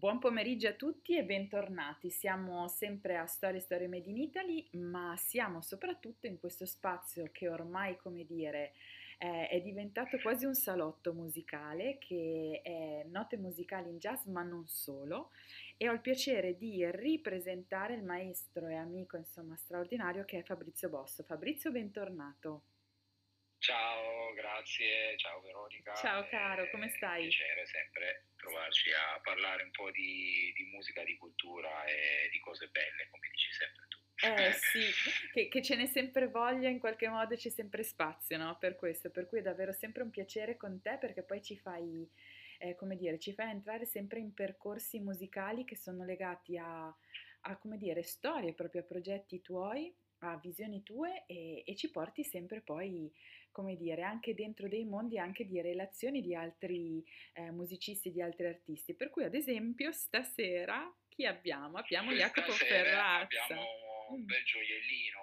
Buon pomeriggio a tutti e bentornati, siamo sempre a Story Story Made in Italy, ma siamo soprattutto in questo spazio che ormai, come dire, è diventato quasi un salotto musicale, che è note musicali in jazz ma non solo, e ho il piacere di ripresentare il maestro e amico, insomma, straordinario che è Fabrizio Bosso. Fabrizio, bentornato. Ciao, grazie, ciao Veronica. Ciao caro, come stai? È un piacere sempre trovarci a parlare un po' di musica, di cultura e di cose belle, come dici sempre tu. Sì, che ce n'è sempre voglia, in qualche modo c'è sempre spazio, no? Per questo, per cui è davvero sempre un piacere con te, perché poi ci fai, ci fai entrare sempre in percorsi musicali che sono legati a come dire, storie, proprio a progetti tuoi, a visioni tue, e ci porti sempre poi, come dire, anche dentro dei mondi, anche di relazioni di altri musicisti, di altri artisti, per cui ad esempio stasera chi abbiamo? Abbiamo Jacopo Ferrazza. Abbiamo un bel gioiellino,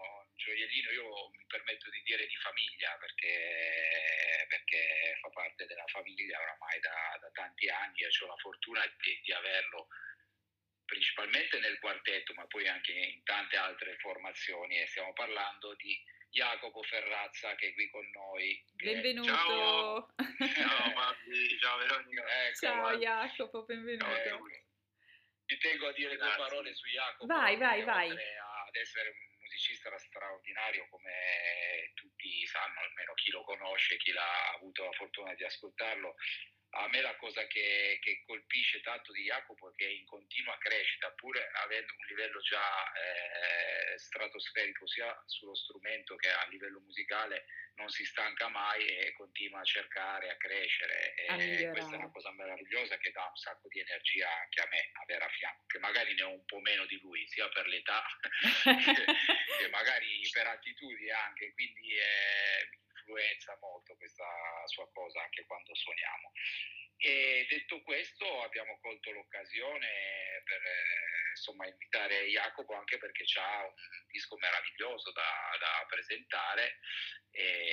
io mi permetto di dire di famiglia, perché fa parte della famiglia oramai da tanti anni, e ho la fortuna di averlo principalmente nel quartetto, ma poi anche in tante altre formazioni, e stiamo parlando di Jacopo Ferrazza, che è qui con noi. Benvenuto! Ciao, ciao Fabri, ciao Veronica. Ecco, ciao Jacopo, benvenuto. Ti tengo a dire due parole su Jacopo. Vai. Ad essere un musicista straordinario, come tutti sanno, almeno chi lo conosce, chi l'ha avuto la fortuna di ascoltarlo. A me la cosa che colpisce tanto di Jacopo è che è in continua crescita, pur avendo un livello già stratosferico sia sullo strumento che a livello musicale, non si stanca mai e continua a cercare, a crescere, e questa è una cosa meravigliosa che dà un sacco di energia anche a me avere a fianco, che magari ne ho un po' meno di lui, sia per l'età che magari per attitudine anche, quindi influenza molto questa sua cosa anche quando suoniamo. E detto questo, abbiamo colto l'occasione per invitare Jacopo, anche perché c'ha un disco meraviglioso da presentare,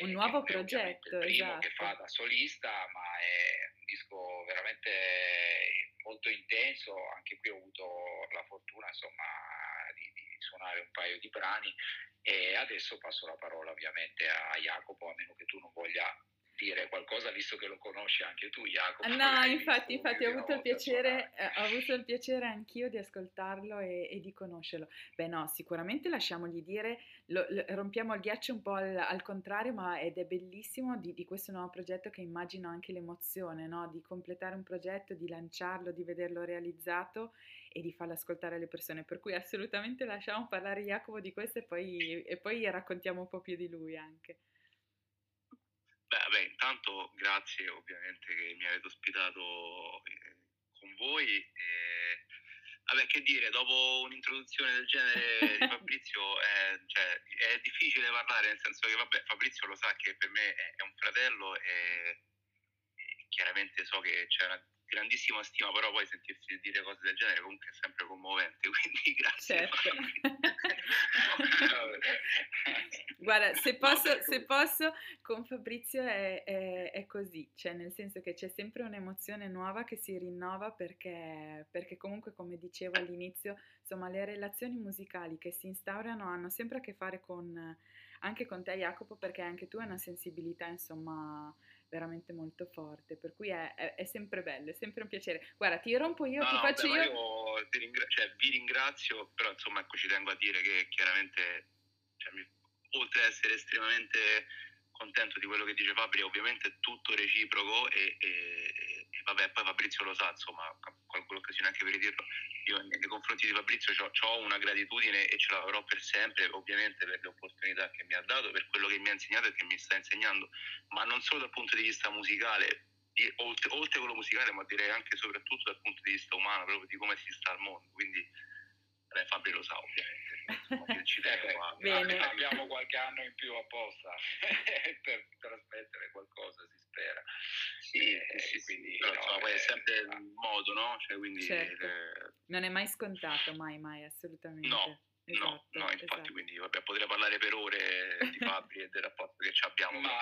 un nuovo progetto, il primo, esatto, che fa da solista, ma è un disco veramente molto intenso. Anche qui ho avuto la fortuna, insomma, di suonare un paio di brani, e adesso passo la parola ovviamente a Jacopo, a meno che tu non voglia dire qualcosa, visto che lo conosci anche tu, Jacopo. No, infatti ho avuto il piacere anch'io di ascoltarlo e di conoscerlo. Beh, no, sicuramente lasciamogli dire, rompiamo il ghiaccio un po' al contrario, ed è bellissimo di questo nuovo progetto, che immagino anche l'emozione, no? Di completare un progetto, di lanciarlo, di vederlo realizzato e di farlo ascoltare alle persone, per cui assolutamente lasciamo parlare Jacopo di questo, e poi raccontiamo un po' più di lui anche. Beh, intanto grazie ovviamente che mi avete ospitato con voi. Che dire, dopo un'introduzione del genere di Fabrizio è difficile parlare, nel senso che Fabrizio lo sa che per me è un fratello, e chiaramente so che c'è una grandissima stima, però poi sentirsi dire cose del genere comunque è sempre commovente, quindi grazie. Certo. Guarda, se posso, con Fabrizio è così, cioè nel senso che c'è sempre un'emozione nuova che si rinnova, perché comunque, come dicevo all'inizio, insomma, le relazioni musicali che si instaurano hanno sempre a che fare anche con te, Jacopo, perché anche tu hai una sensibilità, insomma, veramente molto forte, per cui è sempre bello, è sempre un piacere. Guarda, ti rompo io, io vi ringrazio, però insomma, ecco, ci tengo a dire che chiaramente, oltre ad essere estremamente contento di quello che dice Fabri, ovviamente è tutto reciproco, e poi Fabrizio lo sa, insomma, colgo l'occasione anche per dirlo, io nei confronti di Fabrizio ho una gratitudine e ce l'avrò per sempre, ovviamente, per le opportunità che mi ha dato, per quello che mi ha insegnato e che mi sta insegnando, ma non solo dal punto di vista musicale, oltre quello musicale, ma direi anche e soprattutto dal punto di vista umano, proprio di come si sta al mondo, quindi Fabri lo sa ovviamente, ci tengo abbiamo qualche anno in più apposta per trasmettere qualcosa, si spera. Sì, quindi però, poi è sempre il modo, no? Cioè, quindi, certo. Non è mai scontato, mai, assolutamente. No. Esatto, no, infatti, esatto. Quindi potrei parlare per ore di Fabri e del rapporto che ci abbiamo. Ma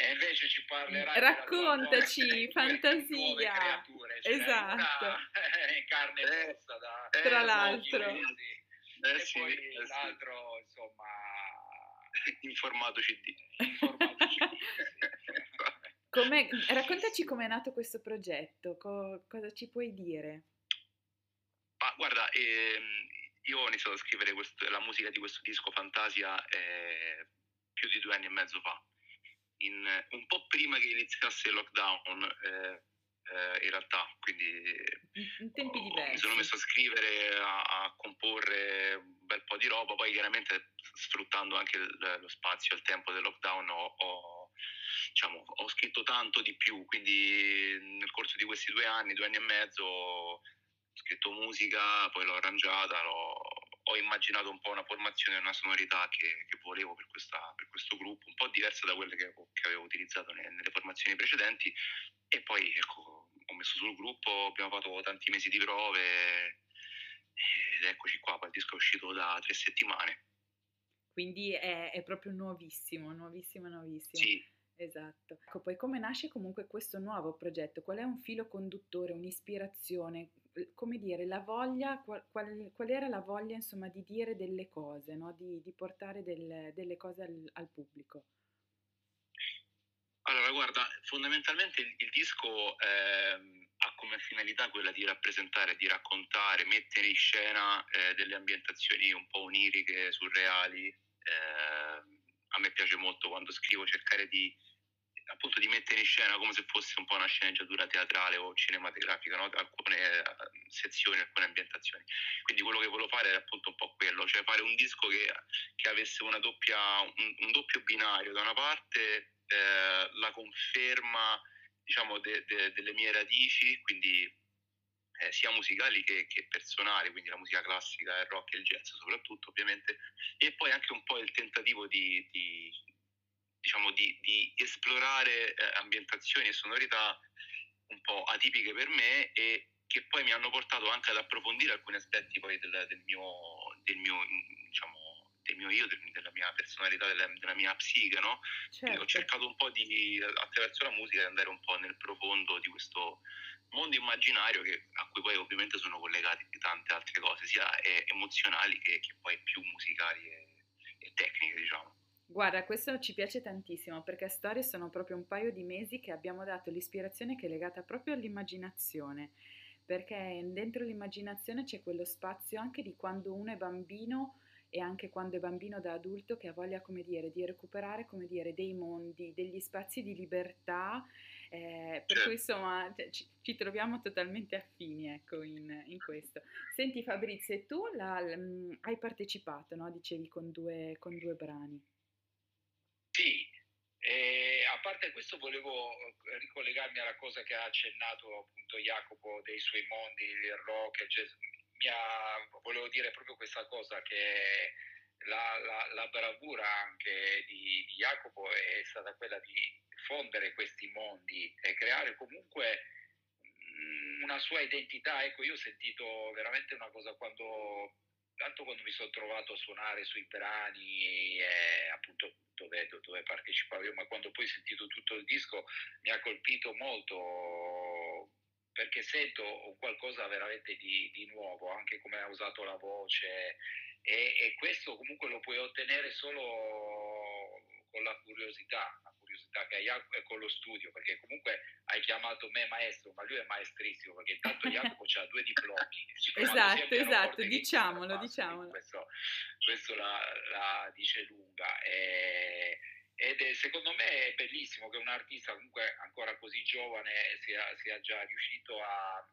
e invece ci parlerà. Raccontaci, Fantasia. Creature, cioè esatto. Una, carne rossa da tra l'altro. E poi l'altro, insomma, in formato CD. Raccontaci com'è nato questo progetto, cosa ci puoi dire? Ma guarda, io ho iniziato a scrivere la musica di questo disco Fantasia più di 2 anni e mezzo fa, un po' prima che iniziasse il lockdown, in realtà, quindi in tempi diversi. Mi sono messo a scrivere, a comporre un bel po' di roba, poi chiaramente sfruttando anche lo spazio e il tempo del lockdown ho scritto tanto di più, quindi nel corso di questi 2 anni e mezzo ho scritto musica, poi l'ho arrangiata, ho immaginato un po' una formazione, una sonorità che volevo per questo gruppo, un po' diversa da quelle che avevo utilizzato nelle formazioni precedenti, e poi ecco, ho messo sul gruppo, abbiamo fatto tanti mesi di prove ed eccoci qua, poi il disco è uscito da 3 settimane. Quindi è proprio nuovissimo. Sì. Esatto. Ecco, poi come nasce comunque questo nuovo progetto? Qual è un filo conduttore, un'ispirazione? Come dire, la voglia, qual era la voglia, insomma, di dire delle cose, no? Di portare delle cose al pubblico? Allora, guarda, fondamentalmente il disco ha come finalità quella di rappresentare, di raccontare, mettere in scena delle ambientazioni un po' oniriche, surreali. A me piace molto quando scrivo cercare di mettere in scena come se fosse un po' una sceneggiatura teatrale o cinematografica, no? Alcune sezioni, alcune ambientazioni. Quindi quello che volevo fare era appunto un po' quello, cioè fare un disco che avesse un doppio binario. Da una parte la conferma, diciamo, delle mie radici, quindi sia musicali che personali, quindi la musica classica, il rock e il jazz soprattutto, ovviamente, e poi anche un po' il tentativo di esplorare ambientazioni e sonorità un po' atipiche per me, e che poi mi hanno portato anche ad approfondire alcuni aspetti poi del mio io, della mia personalità, della mia psiche, no? Certo. Ho cercato un po' attraverso la musica di andare un po' nel profondo di questo mondo immaginario a cui poi ovviamente sono collegate tante altre cose, sia emozionali che poi più musicali e tecniche, diciamo. Guarda, questo ci piace tantissimo, perché a Storie sono proprio un paio di mesi che abbiamo dato l'ispirazione che è legata proprio all'immaginazione, perché dentro l'immaginazione c'è quello spazio anche di quando uno è bambino e anche quando è bambino da adulto, che ha voglia, come dire, di recuperare, come dire, dei mondi, degli spazi di libertà, per cui insomma ci troviamo totalmente affini, ecco, in questo. Senti Fabrizio, e tu hai partecipato, no? Dicevi con due brani. Sì, a parte questo volevo ricollegarmi alla cosa che ha accennato appunto Jacopo dei suoi mondi, il rock, il jazz. Volevo dire proprio questa cosa, che la bravura anche di Jacopo è stata quella di fondere questi mondi e creare comunque una sua identità. Ecco, io ho sentito veramente una cosa quando mi sono trovato a suonare sui brani, appunto dove partecipavo io, ma quando poi ho sentito tutto il disco mi ha colpito molto, perché sento qualcosa veramente di nuovo, anche come ha usato la voce, e questo comunque lo puoi ottenere solo con la curiosità che hai con lo studio, perché comunque hai chiamato me maestro, ma lui è maestrissimo, perché intanto Jacopo ha 2 diplomi. Esatto, diciamolo. Questo la dice lunga. Ed secondo me è bellissimo che un artista comunque ancora così giovane sia già riuscito a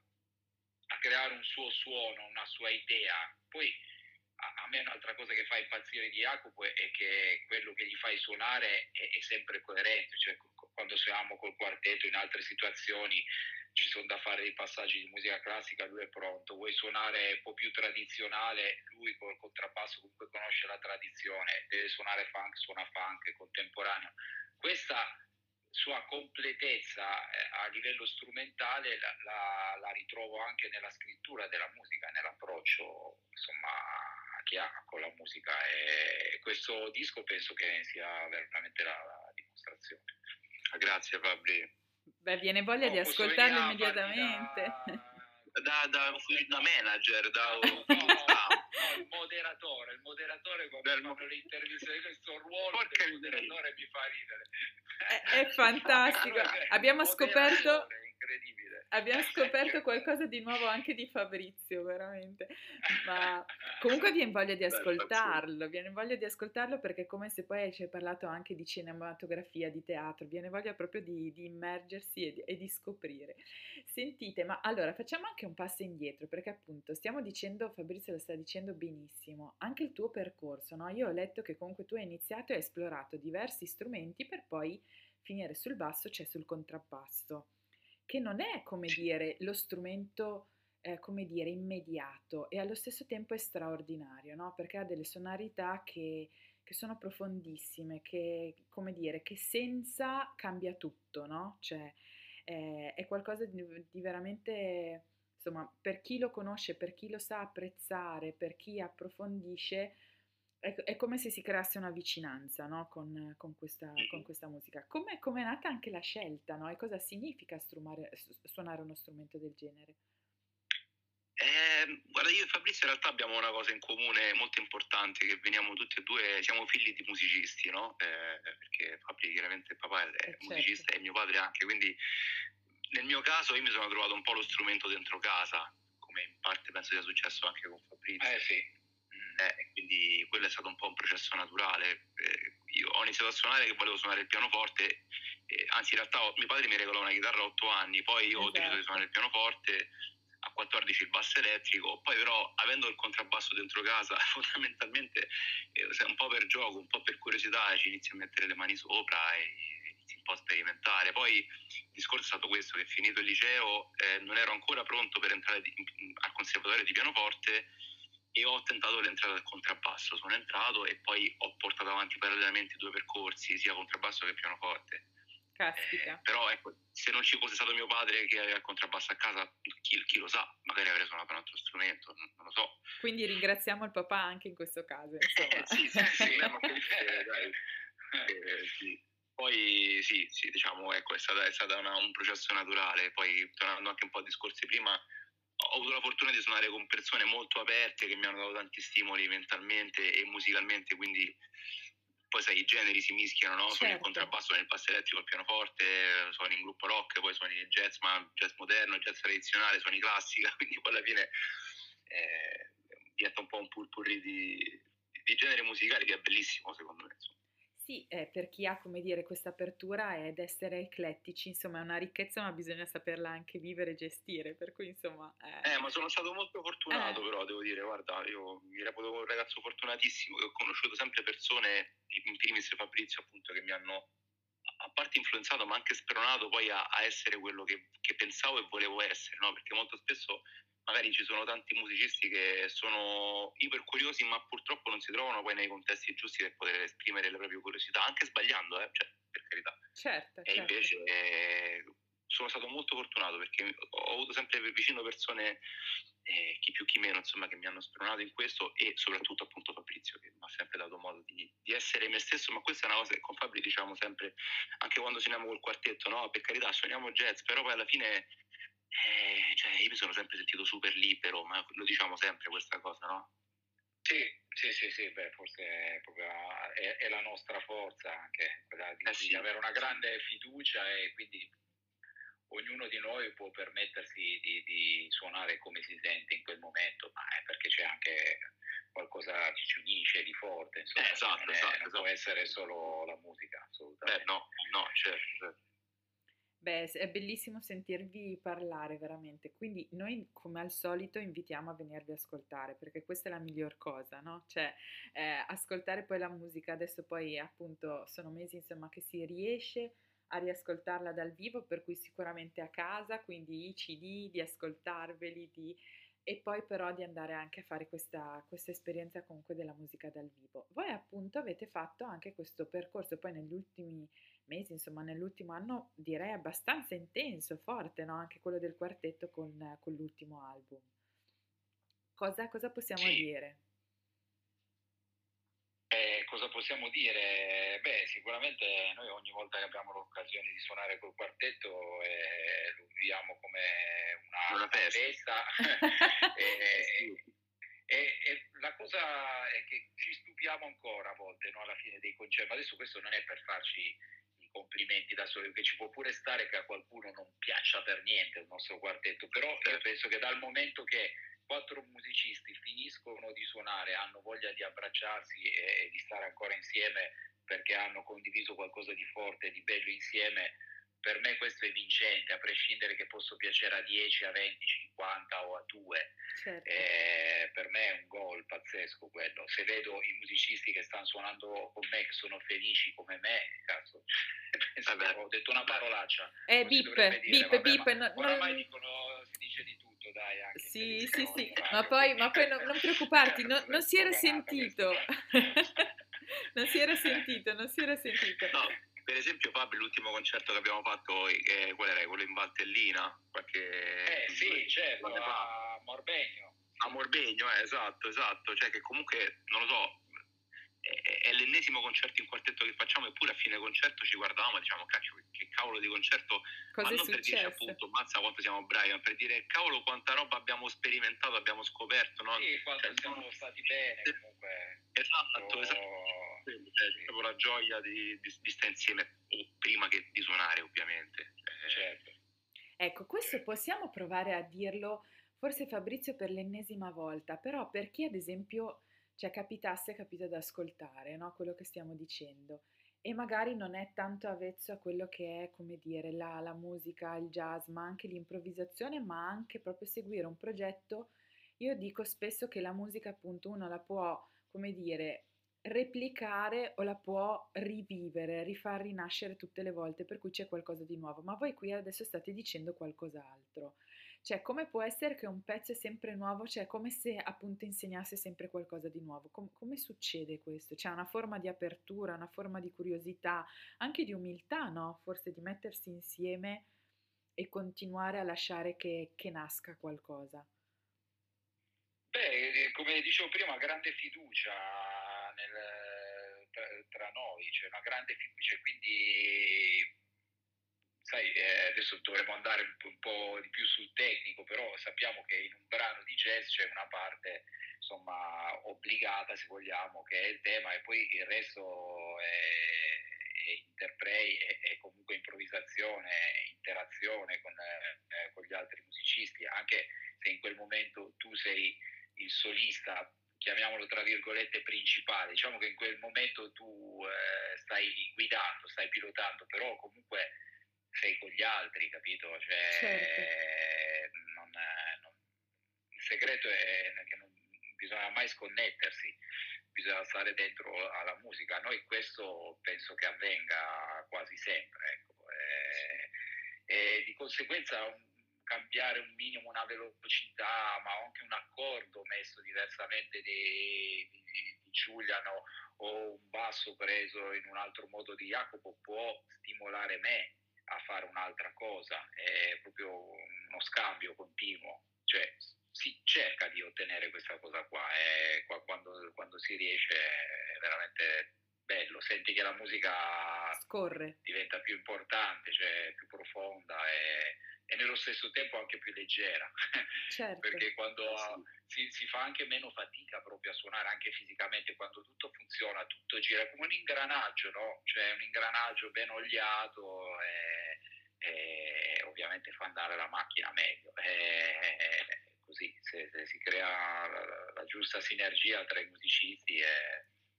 creare un suo suono, una sua idea. Poi a me un'altra cosa che fa impazzire di Jacopo è che quello che gli fai suonare è sempre coerente, cioè quando suoniamo col quartetto in altre situazioni ci sono da fare dei passaggi di musica classica, lui è pronto, vuoi suonare un po' più tradizionale, lui col contrabbasso comunque conosce la tradizione, deve suonare funk, suona funk, contemporaneo. Questa sua completezza a livello strumentale la ritrovo anche nella scrittura della musica, nell'approccio, insomma, che ha con la musica, e questo disco penso che sia veramente la dimostrazione. Grazie Fabri. Beh, viene voglia di ascoltarlo immediatamente. Da manager, il moderatore quando l'intervista di questo ruolo del moderatore mi fa ridere. È fantastico. Abbiamo scoperto qualcosa di nuovo anche di Fabrizio, veramente. Ma comunque viene voglia di ascoltarlo, perché è come se poi ci hai parlato anche di cinematografia, di teatro, viene voglia proprio di immergersi e di scoprire. Sentite, ma allora facciamo anche un passo indietro, perché appunto stiamo dicendo, Fabrizio lo sta dicendo benissimo, anche il tuo percorso, no? Io ho letto che comunque tu hai iniziato e hai esplorato diversi strumenti per poi finire sul basso, cioè sul contrabbasso, che non è, come dire, lo strumento, come dire, immediato e allo stesso tempo è straordinario, no? Perché ha delle sonorità che sono profondissime, che, come dire, che senza cambia tutto, no? Cioè, è qualcosa di veramente, insomma, per chi lo conosce, per chi lo sa apprezzare, per chi approfondisce, è come se si creasse una vicinanza, no? con questa musica. Come è nata anche la scelta, no? E cosa significa suonare uno strumento del genere? Guarda, io e Fabrizio in realtà abbiamo una cosa in comune molto importante, che veniamo tutti e due, siamo figli di musicisti, no? Perché Fabri chiaramente papà è musicista, certo, e mio padre anche, quindi nel mio caso io mi sono trovato un po' lo strumento dentro casa, come in parte penso sia successo anche con Fabrizio. Sì. Quindi quello è stato un po' un processo naturale. Io ho iniziato a suonare che volevo suonare il pianoforte, anzi in realtà mio padre mi regalò una chitarra a 8 anni, poi io ho deciso di suonare il pianoforte, a 14 il basso elettrico, poi però avendo il contrabbasso dentro casa fondamentalmente un po' per gioco, un po' per curiosità ci inizi a mettere le mani sopra e inizi un po' a sperimentare. Poi il discorso è stato questo, che finito il liceo non ero ancora pronto per entrare al conservatorio di pianoforte, e ho tentato l'entrata del contrabbasso, sono entrato e poi ho portato avanti parallelamente 2 percorsi, sia contrabbasso che pianoforte. Caspita. Però ecco, se non ci fosse stato mio padre che aveva il contrabbasso a casa, chi lo sa, magari avrei suonato un altro strumento, non lo so. Quindi ringraziamo il papà anche in questo caso. Sì, ma che dai. Sì. Poi sì, diciamo, ecco, è stata un processo naturale. Poi tornando anche un po' ai discorsi prima, ho avuto la fortuna di suonare con persone molto aperte che mi hanno dato tanti stimoli mentalmente e musicalmente, quindi poi sai, i generi si mischiano, no? Certo. Suoni il contrabbasso, suoni il basso elettrico, il pianoforte, suoni in gruppo rock, poi suoni il jazz, ma jazz moderno, jazz tradizionale, suoni classica, quindi poi alla fine diventa un po' un purpurri di generi musicali, che è bellissimo secondo me, insomma. Sì, per chi ha, come dire, questa apertura ed essere eclettici, insomma, è una ricchezza, ma bisogna saperla anche vivere e gestire, per cui, insomma... ma sono stato molto fortunato, però, devo dire, guarda, io mi reputo un ragazzo fortunatissimo, che ho conosciuto sempre persone, in primis Fabrizio, appunto, che mi hanno, a parte influenzato, ma anche spronato poi a essere quello che pensavo e volevo essere, no? Perché molto spesso... magari ci sono tanti musicisti che sono ipercuriosi, ma purtroppo non si trovano poi nei contesti giusti per poter esprimere le proprie curiosità, anche sbagliando, cioè, per carità. Certo. E invece sono stato molto fortunato, perché ho avuto sempre per vicino persone, chi più chi meno, insomma, che mi hanno spronato in questo, e soprattutto appunto Fabrizio, che mi ha sempre dato modo di essere me stesso. Ma questa è una cosa che con Fabri diciamo sempre, anche quando suoniamo col quartetto, no? Per carità, suoniamo jazz, però poi alla fine... cioè io mi sono sempre sentito super libero, ma lo diciamo sempre questa cosa, no? Sì, beh, forse è proprio è la nostra forza anche, quella di avere una grande fiducia, e quindi ognuno di noi può permettersi di suonare come si sente in quel momento, ma è perché c'è anche qualcosa che ci unisce di forte, insomma, esatto. Può essere solo la musica, assolutamente. No, certo. Beh, è bellissimo sentirvi parlare veramente, quindi noi come al solito invitiamo a venirvi a ascoltare, perché questa è la miglior cosa, no? Cioè ascoltare poi la musica, adesso poi appunto sono mesi insomma che si riesce a riascoltarla dal vivo, per cui sicuramente a casa, quindi i CD, di ascoltarveli, e poi però di andare anche a fare questa esperienza comunque della musica dal vivo. Voi appunto avete fatto anche questo percorso poi negli ultimi mesi, insomma nell'ultimo anno direi abbastanza intenso, forte, no? Anche quello del quartetto con l'ultimo album. Cosa possiamo dire? Cosa possiamo dire? Beh, sicuramente noi ogni volta che abbiamo l'occasione di suonare col quartetto lo viviamo come una festa. E la cosa è che ci stupiamo ancora a volte, no? Alla fine dei concerti. Ma adesso questo non è per farci i complimenti da soli, perché ci può pure stare che a qualcuno non piaccia per niente il nostro quartetto, però io penso che dal momento che 4 musicisti finiscono di suonare, hanno voglia di abbracciarsi e di stare ancora insieme perché hanno condiviso qualcosa di forte, di bello insieme, per me questo è vincente, a prescindere che posso piacere a 10, a 20, 50 o a 2. Certo. Per me è un gol pazzesco quello. Se vedo i musicisti che stanno suonando con me, che sono felici come me, cazzo, ho detto una parolaccia. Bip, oramai dicono, si dice di tutto. Dai, anche sì, ma poi non preoccuparti, non si era sentito, non si era sentito. No, per esempio Fabio, l'ultimo concerto che abbiamo fatto, qual era? Quello in Valtellina? Certo, a Morbegno. A Morbegno, esatto, cioè che comunque, non lo so, è l'ennesimo concerto in quartetto che facciamo, eppure a fine concerto ci guardavamo e diciamo cacchio, che cavolo di concerto. Cosa ma non per dire appunto mazza quanto siamo bravi, ma per dire cavolo quanta roba abbiamo sperimentato, abbiamo scoperto, no? Sì, quanto siamo stati bene comunque. Esatto. Sì. Proprio la gioia di stare insieme prima che di suonare, ovviamente. Certo. Ecco, questo possiamo provare a dirlo forse, Fabrizio, per l'ennesima volta, però per chi ad esempio capita ad ascoltare, no? Quello che stiamo dicendo, e magari non è tanto avvezzo a quello che è, come dire, la musica, il jazz, ma anche l'improvvisazione, ma anche proprio seguire un progetto. Io dico spesso che la musica appunto uno la può, come dire, replicare o la può rivivere, rifar rinascere tutte le volte, per cui c'è qualcosa di nuovo, ma voi qui adesso state dicendo qualcos'altro. Cioè, come può essere che un pezzo è sempre nuovo? Cioè, come se appunto insegnasse sempre qualcosa di nuovo. Come succede questo? C'è una forma di apertura, una forma di curiosità, anche di umiltà, no? Forse di mettersi insieme e continuare a lasciare che nasca qualcosa. Beh, come dicevo prima, grande fiducia tra noi, cioè una grande fiducia, quindi... Sai, adesso dovremmo andare un po' di più sul tecnico, però sappiamo che in un brano di jazz c'è una parte, insomma, obbligata, se vogliamo, che è il tema, e poi il resto è interplay, è comunque improvvisazione, interazione con gli altri musicisti, anche se in quel momento tu sei il solista, chiamiamolo tra virgolette principale, diciamo che in quel momento tu stai guidando, stai pilotando, però comunque sei con gli altri, capito? Cioè, certo. Il segreto è che non bisogna mai sconnettersi, bisogna stare dentro alla musica. A noi questo penso che avvenga quasi sempre, ecco. E di conseguenza cambiare un minimo una velocità, ma anche un accordo messo diversamente di Giuliano, o un basso preso in un altro modo di Jacopo, può stimolare me a fare un'altra cosa. È proprio uno scambio continuo, cioè si cerca di ottenere questa cosa qua, e quando si riesce è veramente bello, senti che la musica scorre, diventa più importante, cioè più profonda e nello stesso tempo anche più leggera. Certo. Perché quando si fa anche meno fatica proprio a suonare, anche fisicamente, quando tutto funziona, tutto gira come un ingranaggio, no? Cioè un ingranaggio ben oliato, e ovviamente fa andare la macchina meglio, così se si crea la giusta sinergia tra i musicisti,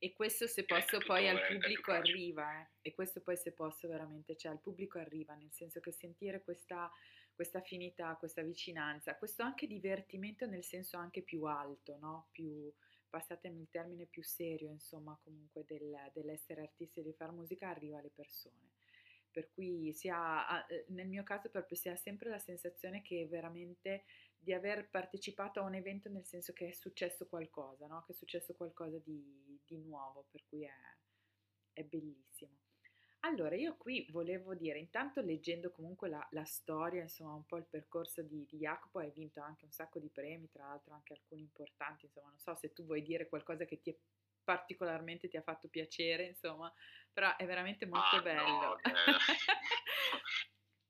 e questo, se posso, poi al pubblico arriva, e questo poi, se posso, veramente, cioè al pubblico arriva, nel senso che sentire questa affinità, questa vicinanza, questo anche divertimento nel senso anche più alto, no? Più, passatemi il termine, più serio, insomma, comunque dell'essere artisti e di far musica, arriva alle persone, per cui nel mio caso proprio si ha sempre la sensazione che veramente di aver partecipato a un evento, nel senso che è successo qualcosa, no? Che è successo qualcosa di nuovo, per cui è bellissimo. Allora, io qui volevo dire, intanto, leggendo comunque la storia, insomma, un po' il percorso di Jacopo, hai vinto anche un sacco di premi, tra l'altro anche alcuni importanti, insomma, non so se tu vuoi dire qualcosa che ti è particolarmente ti ha fatto piacere, insomma, però è veramente molto bello. No,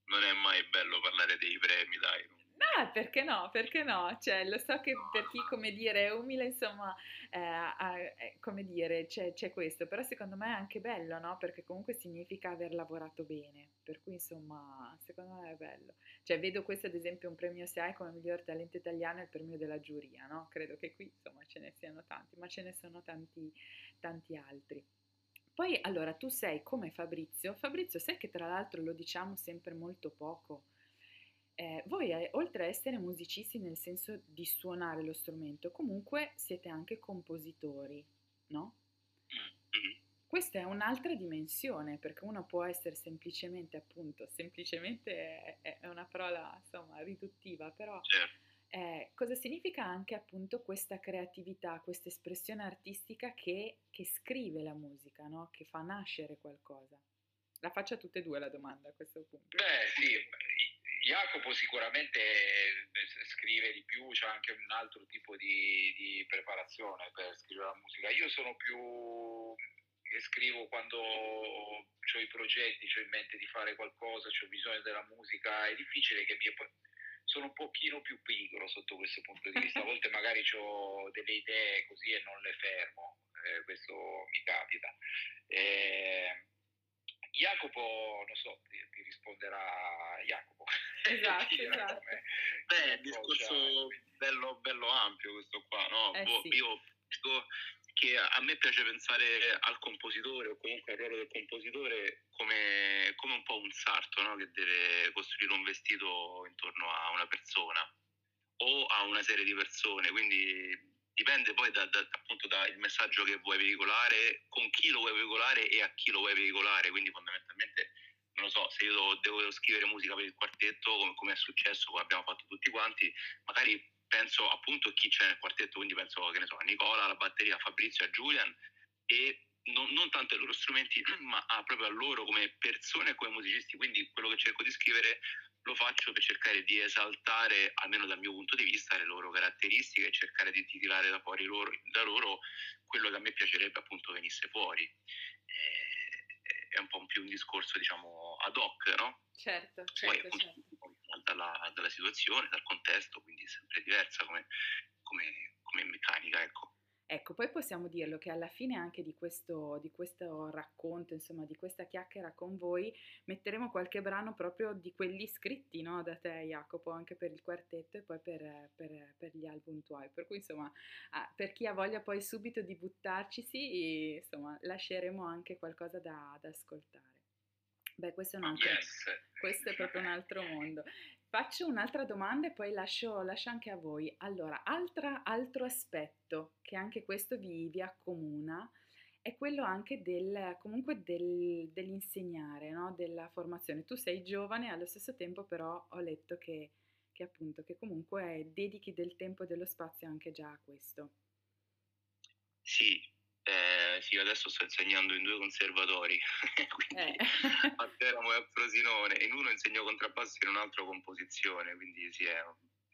non è mai bello parlare dei premi, dai. No, perché no? Perché no? Cioè, lo so che per chi, come dire, è umile, insomma, come dire, c'è questo, però secondo me è anche bello, no? Perché comunque significa aver lavorato bene, per cui, insomma, secondo me è bello. Cioè, vedo questo, ad esempio, un premio SEAI come miglior talento italiano, il premio della giuria, no? Credo che qui, insomma, ce ne siano tanti, ma ce ne sono tanti, tanti altri. Poi, allora, tu sei come Fabrizio. Fabrizio, sai che tra l'altro lo diciamo sempre molto poco? Voi, oltre a essere musicisti nel senso di suonare lo strumento, comunque siete anche compositori, no? Questa è un'altra dimensione, perché uno può essere semplicemente, appunto, semplicemente è una parola, insomma, riduttiva, però cosa significa anche, appunto, questa creatività, questa espressione artistica che scrive la musica, no? Che fa nascere qualcosa. La faccio a tutte e due la domanda a questo punto. Beh, sì. Jacopo sicuramente scrive di più, c'è anche un altro tipo di preparazione per scrivere la musica. Io sono più che scrivo quando ho i progetti, ho in mente di fare qualcosa, ho bisogno della musica. È difficile che sono un pochino più pigro sotto questo punto di vista. A volte magari ho delle idee così e non le fermo, questo mi capita. Jacopo, non so, ti risponderà Jacopo. Esatto, esatto. Beh, è un discorso bello ampio questo qua, no? Sì. Io dico che a me piace pensare al compositore, o comunque al ruolo del compositore, come un po' un sarto, no? Che deve costruire un vestito intorno a una persona o a una serie di persone, quindi dipende poi appunto dal messaggio che vuoi veicolare, con chi lo vuoi veicolare e a chi lo vuoi veicolare. Quindi fondamentalmente, non lo so, se io devo scrivere musica per il quartetto, come è successo, come abbiamo fatto tutti quanti, magari penso appunto a chi c'è nel quartetto, quindi penso, che ne so, a Nicola, alla batteria, a Fabrizio, a Julian, e non tanto ai loro strumenti, ma proprio a loro come persone e come musicisti. Quindi quello che cerco di scrivere lo faccio per cercare di esaltare, almeno dal mio punto di vista, le loro caratteristiche e cercare di tirare da fuori da loro quello che a me piacerebbe appunto venisse fuori. È un po' più un discorso, diciamo, ad hoc, no? Certo, certo. Poi, appunto, certo. Dalla situazione, dal contesto, quindi sempre diversa come meccanica, ecco. Ecco, poi possiamo dirlo che alla fine anche di questo racconto, insomma, di questa chiacchiera con voi, metteremo qualche brano proprio di quelli scritti, no, da te, Jacopo, anche per il quartetto e poi per gli album tuoi. Per cui, insomma, per chi ha voglia poi subito di buttarcisi, insomma, lasceremo anche qualcosa da ascoltare. Beh, questo è proprio un altro mondo. Faccio un'altra domanda e poi lascio anche a voi. Allora, altro aspetto che anche questo vi accomuna è quello anche dell'insegnare, no? Della formazione. Tu sei giovane, allo stesso tempo però ho letto che appunto, che comunque dedichi del tempo e dello spazio anche già a questo. Sì, adesso sto insegnando in 2 conservatori, quindi a Teramo e a Frosinone. In uno insegno contrabbasso e in un altro composizione, quindi sì, è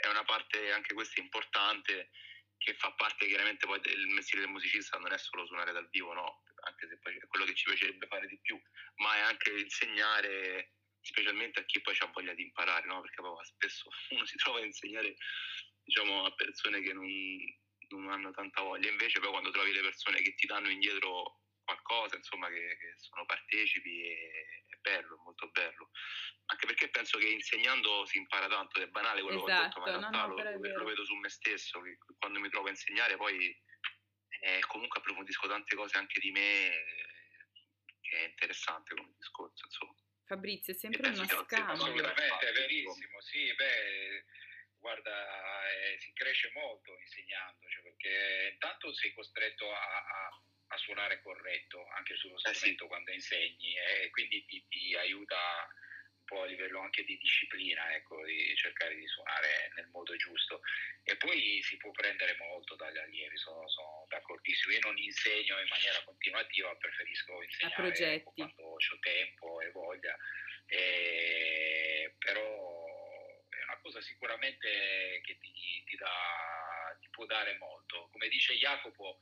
una parte anche questa importante, che fa parte chiaramente poi del mestiere del musicista. Non è solo suonare dal vivo, no, anche se poi è quello che ci piacerebbe fare di più, ma è anche insegnare, specialmente a chi poi ha voglia di imparare, no? Perché poi spesso uno si trova a insegnare, diciamo, a persone che non hanno tanta voglia. Invece poi quando trovi le persone che ti danno indietro qualcosa, insomma, che sono partecipi, è bello, è molto bello, anche perché penso che insegnando si impara tanto. È banale quello, esatto, che ho detto, ma in realtà lo vedo su me stesso, che quando mi trovo a insegnare poi comunque approfondisco tante cose anche di me, che è interessante come discorso, insomma. Fabrizio, è sempre uno scambio. Assolutamente, è verissimo, sì, beh, guarda, si cresce molto insegnando, cioè, perché intanto sei costretto a suonare corretto anche sullo strumento, sì, quando insegni, e quindi ti aiuta un po' a livello anche di disciplina, ecco, di cercare di suonare nel modo giusto. E poi si può prendere molto dagli allievi, sono d'accordissimo. Io non insegno in maniera continuativa, preferisco insegnare a progetti, quando ho tempo e voglia, però è una cosa sicuramente che ti può dare molto. Come dice Jacopo,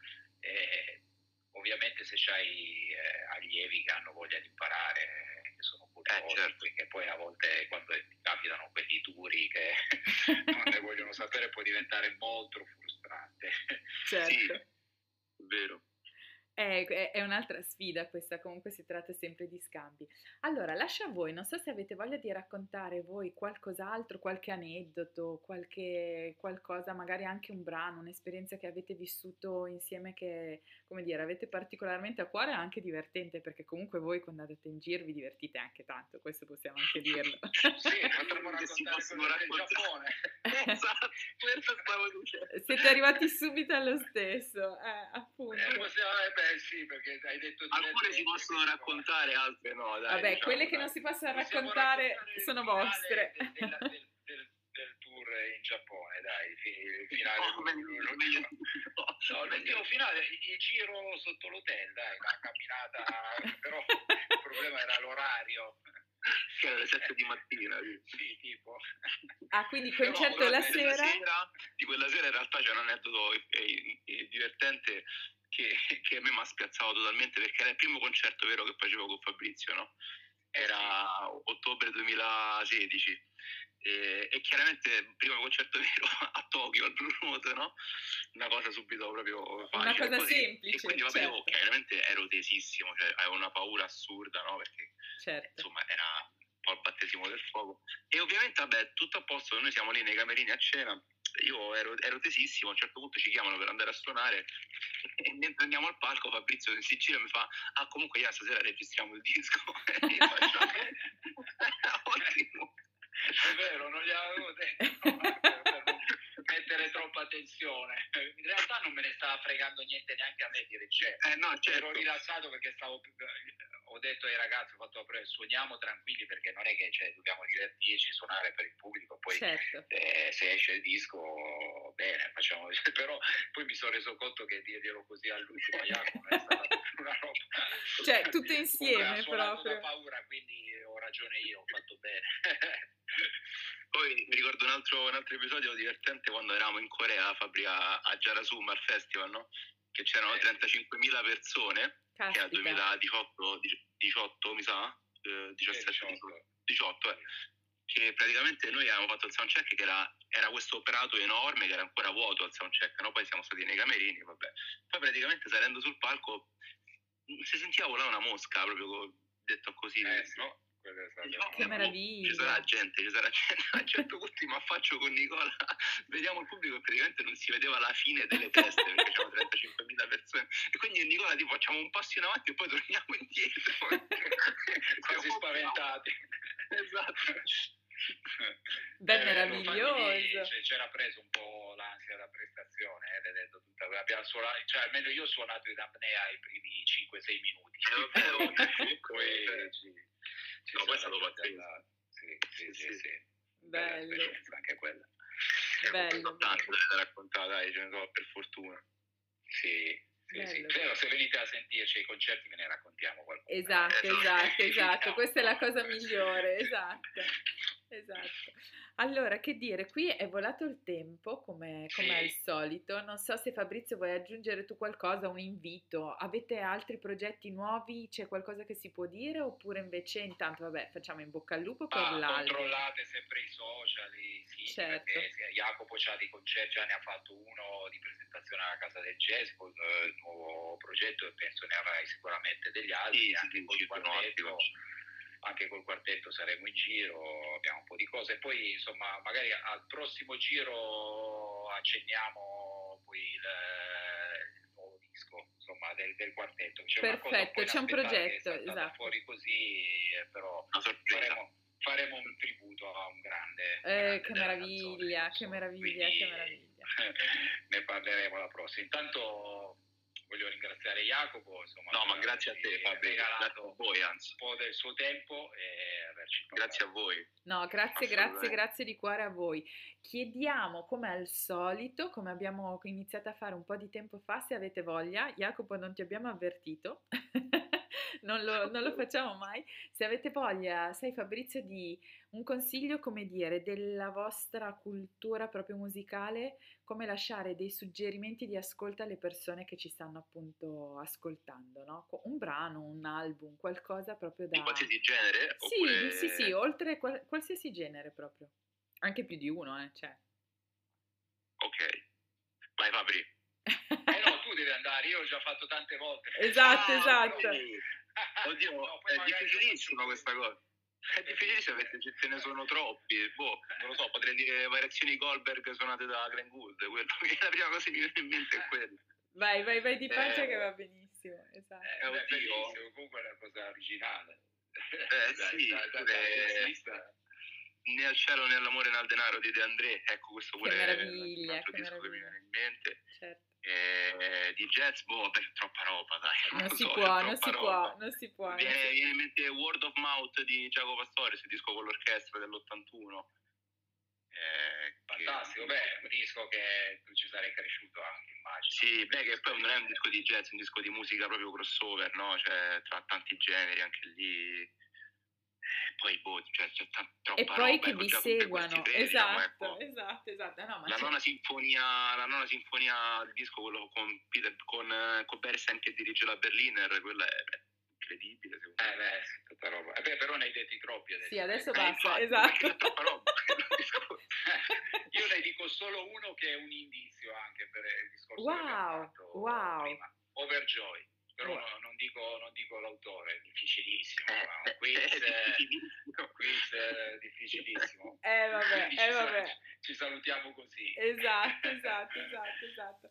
Ovviamente se c'hai allievi che hanno voglia di imparare, che sono curiosi, certo, che poi a volte quando ti capitano quelli duri che non ne vogliono sapere può diventare molto frustrante. Certo. Sì, è vero. È un'altra sfida questa, comunque si tratta sempre di scambi. Allora, lascio a voi, non so se avete voglia di raccontare voi qualcos'altro, qualche aneddoto, qualcosa, magari anche un brano, un'esperienza che avete vissuto insieme che, come dire, avete particolarmente a cuore, anche divertente, perché comunque voi quando andate in giro vi divertite anche tanto, questo possiamo anche dirlo. Sì, potremmo raccontare il Giappone. Esatto, questo stavo dicendo. Siete arrivati subito allo stesso, appunto. Sì, perché hai detto alcune si possono raccontare, altre no. Dai, vabbè, diciamo, quelle che non si possono raccontare sono vostre. Del tour in Giappone, dai, il finale. L'ultimo finale, il giro sotto l'hotel, dai, una camminata, però il problema era l'orario. Che era alle 7 di mattina. Sì, tipo. Ah, quindi concerto però, la sera? Di quella sera in realtà c'è un aneddoto divertente. Che a me mi ha spiazzato totalmente, perché era il primo concerto vero che facevo con Fabrizio, no? Era ottobre 2016 e chiaramente il primo concerto vero a Tokyo, al Blue Note, no? Una cosa subito proprio facile. Una cosa semplice. E quindi vabbè, certo. Chiaramente ero tesissimo, cioè avevo una paura assurda, no? Perché certo, insomma era un po' il battesimo del fuoco. E ovviamente vabbè, tutto a posto, noi siamo lì nei camerini a cena. Io ero tesissimo, a un certo punto ci chiamano per andare a suonare e mentre andiamo al palco Fabrizio si gira e mi fa: ah, comunque io stasera registriamo il disco. E facciamo... Ottimo. È vero, non gli avevo detto, no, per non mettere troppa tensione. In realtà non me ne stava fregando niente neanche a me, dire no, certo. Ero rilassato perché stavo più... Ho detto ai ragazzi, ho fatto suoniamo tranquilli perché non è che dobbiamo divertirci, suonare per il pubblico, poi certo, se esce il disco bene, facciamo. Però poi mi sono reso conto che dirglielo così a lui a Jacopo è stata una roba. Cioè tutto insieme ha proprio. Da paura, quindi ho ragione io, ho fatto bene. Poi mi ricordo un altro episodio divertente quando eravamo in Corea, Fabri, a Jarasuma al festival, no? Che c'erano 35.000 persone. Che era 2018 mi sa, 17, 18, che praticamente noi avevamo fatto il soundcheck che era questo prato enorme che era ancora vuoto al soundcheck, no? Poi siamo stati nei camerini, vabbè. Poi praticamente salendo sul palco si sentiva volare una mosca, proprio detto così, no? Che meraviglia, ci sarà gente. A un certo punto mi affaccio con Nicola, vediamo il pubblico e praticamente non si vedeva la fine delle teste perché c'erano 35.000 persone e quindi Nicola tipo facciamo un passo in avanti e poi torniamo indietro quasi spaventati. Esatto. Beh, meraviglioso. C'era preso un po' l'ansia da prestazione, vedendo tutta quella. Almeno io ho suonato in apnea i primi 5-6 minuti. No, questa lo faccio. Sì. Bello. Anche quella. Bello. L'ho raccontata, dai, ce ne sono per fortuna. Sì. Sì. Però se venite a sentirci ai concerti ve ne raccontiamo qualcosa. Esatto. Questa è la cosa migliore, esatto. Allora, che dire, qui è volato il tempo come al solito. Non so se Fabrizio vuoi aggiungere tu qualcosa, un invito. Avete altri progetti nuovi? C'è qualcosa che si può dire? Oppure invece intanto vabbè, facciamo in bocca al lupo per l'altro. Controllate sempre i social, i siti, certo, perché Jacopo c'ha dei concerti, già ne ha fatto uno di presentazione alla Casa del Jazz, il nuovo progetto e penso ne avrai sicuramente degli altri, sì, anche con il quartetto. Anche col quartetto saremo in giro, abbiamo un po' di cose. Poi, insomma, magari al prossimo giro accenniamo poi il nuovo disco, insomma, del quartetto. Perfetto, c'è un progetto, esatto. Fuori così, però faremo un tributo a un grande. Che meraviglia, canzone, che meraviglia. Ne parleremo la prossima. Intanto voglio ringraziare Jacopo, insomma. No, ma grazie a te, Fabio, grazie a voi, anzi, un po' del suo tempo e averci parlato. Grazie a voi. No, grazie di cuore a voi. Chiediamo, come al solito, come abbiamo iniziato a fare un po' di tempo fa, se avete voglia. Jacopo, non ti abbiamo avvertito non lo facciamo mai. Se avete voglia, sai Fabrizio, di un consiglio, come dire, della vostra cultura proprio musicale, come lasciare dei suggerimenti di ascolto alle persone che ci stanno appunto ascoltando, no? Un brano, un album, qualcosa proprio da... In qualsiasi genere? Sì, oppure... sì, oltre qualsiasi genere proprio, anche più di uno, cioè. Ok, vai Fabri. No, tu devi andare, io ho già fatto tante volte. Esatto. Oddio, no, è difficilissima questa cosa. È difficilissimo perché ce ne sono troppi. Non lo so, potrei dire Variazioni Goldberg suonate da Glenn Gould, perché la prima cosa che mi viene in mente è quella. Vai di pancia che va benissimo. Esatto. Bellissimo, comunque è una cosa originale. Né al cielo né all'amore né al denaro di De André, ecco, questo pure è un altro disco che mi viene in mente. Certo. Di jazz, troppa roba, dai. Non si può. Viene in mente Word of Mouth di Giacomo Pastore, sul disco con l'orchestra dell'81. Fantastico, è un disco che tu ci sarai cresciuto anche, immagino. Sì, che poi non è un disco di jazz, è un disco di musica proprio crossover, no? Cioè, tra tanti generi anche lì. Poi c'è troppa e poi roba, che vi seguano, tre, esatto. No, ma la nona sinfonia, il disco quello con Bersen che dirige la Berliner, quella è incredibile, secondo me. Tutta roba. Però ne hai detti troppi adesso. Sì, adesso basta, esatto. C'è troppa roba. Io ne dico solo uno che è un indizio anche per il discorso che abbiamo fatto prima. Overjoy. Però non dico l'autore, è difficilissimo, un quiz difficilissimo. Vabbè. Ci salutiamo così. Esatto.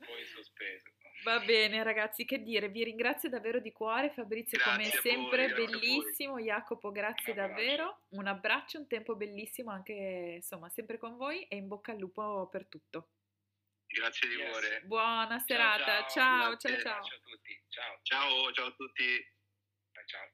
Poi sospeso. Va bene ragazzi, che dire, vi ringrazio davvero di cuore Fabrizio, grazie come sempre, voi, bellissimo, Jacopo, grazie davvero, un abbraccio, un tempo bellissimo anche, insomma, sempre con voi e in bocca al lupo per tutto. Grazie di cuore. Buona serata. Ciao. Ciao a tutti. Ciao a tutti. Ciao.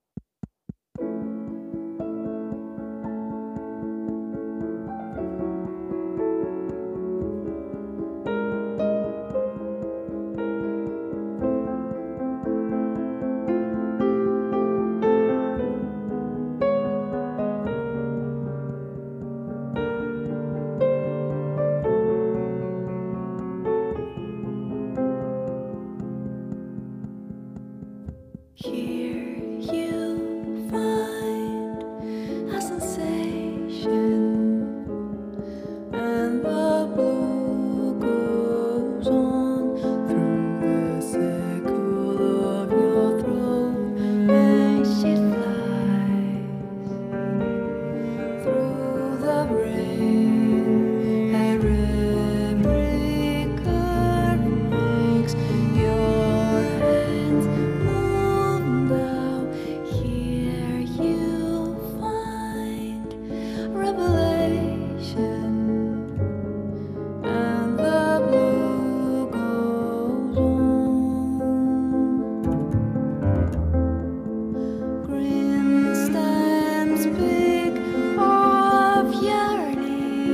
Your name.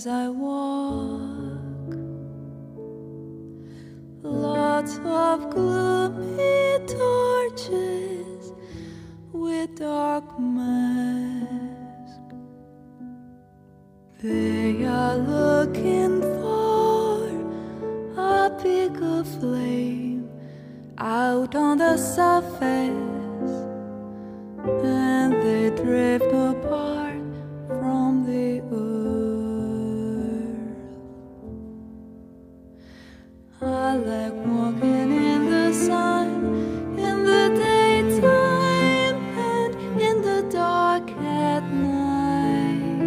as I walk. Lots of gloomy torches with dark masks. They are looking for a bigger flame out on the surface, and they drift apart from the earth. I like walking in the sun, in the daytime, and in the dark at night.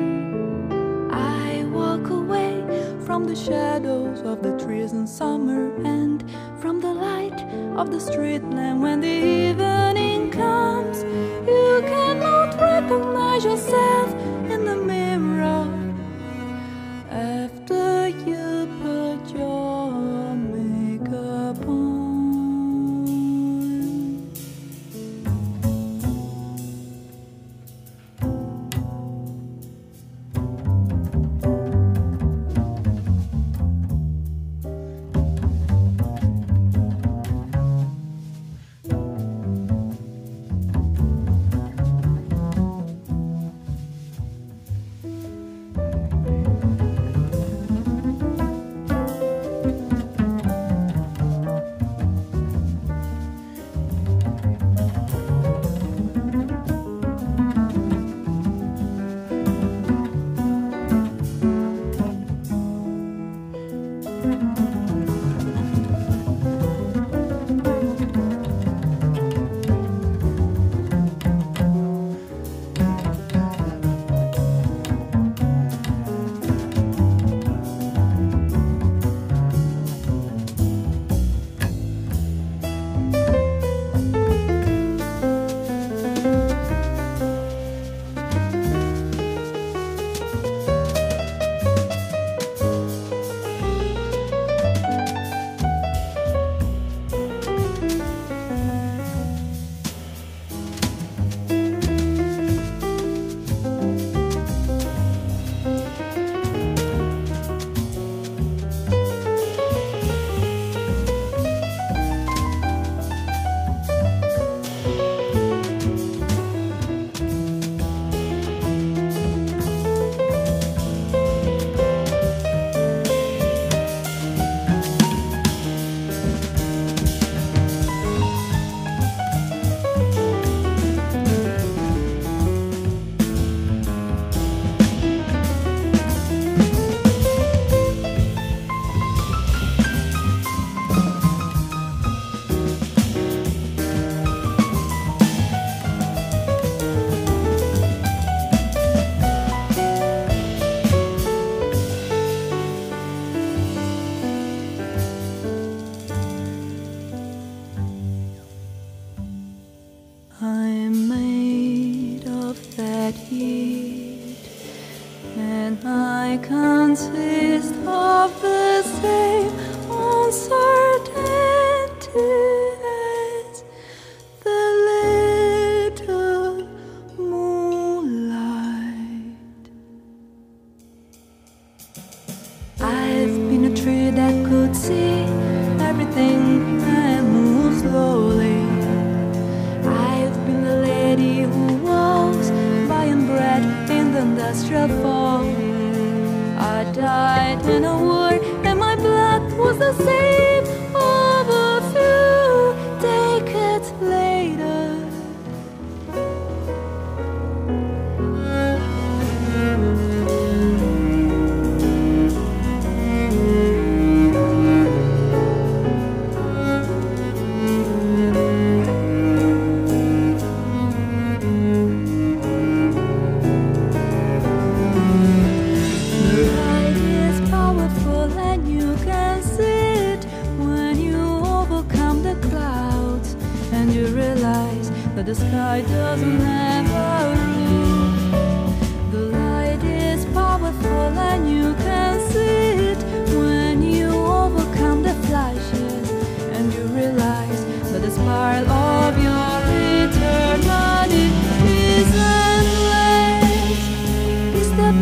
I walk away from the shadows of the trees in summer and from the light of the street lamp. When the evening comes, you cannot recognize yourself in the mirror after you put your makeup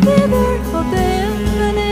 bigger of the infinite.